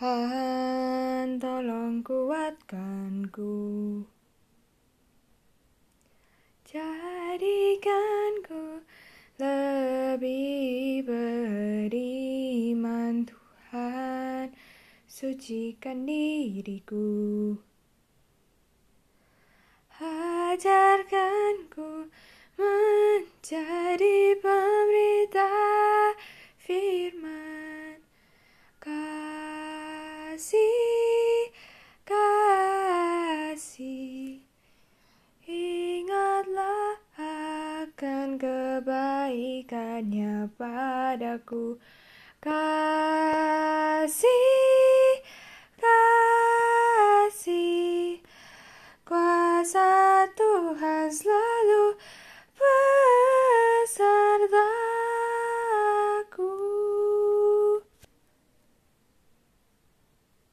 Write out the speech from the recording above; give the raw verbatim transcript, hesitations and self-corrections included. Tuhan, tolong kuatkanku, jadikanku lebih beriman. Tuhan, sucikan diriku, ajarkanku menjadi pemberita firman. Kasih, kasih, ingatlah akan kebaikannya padaku.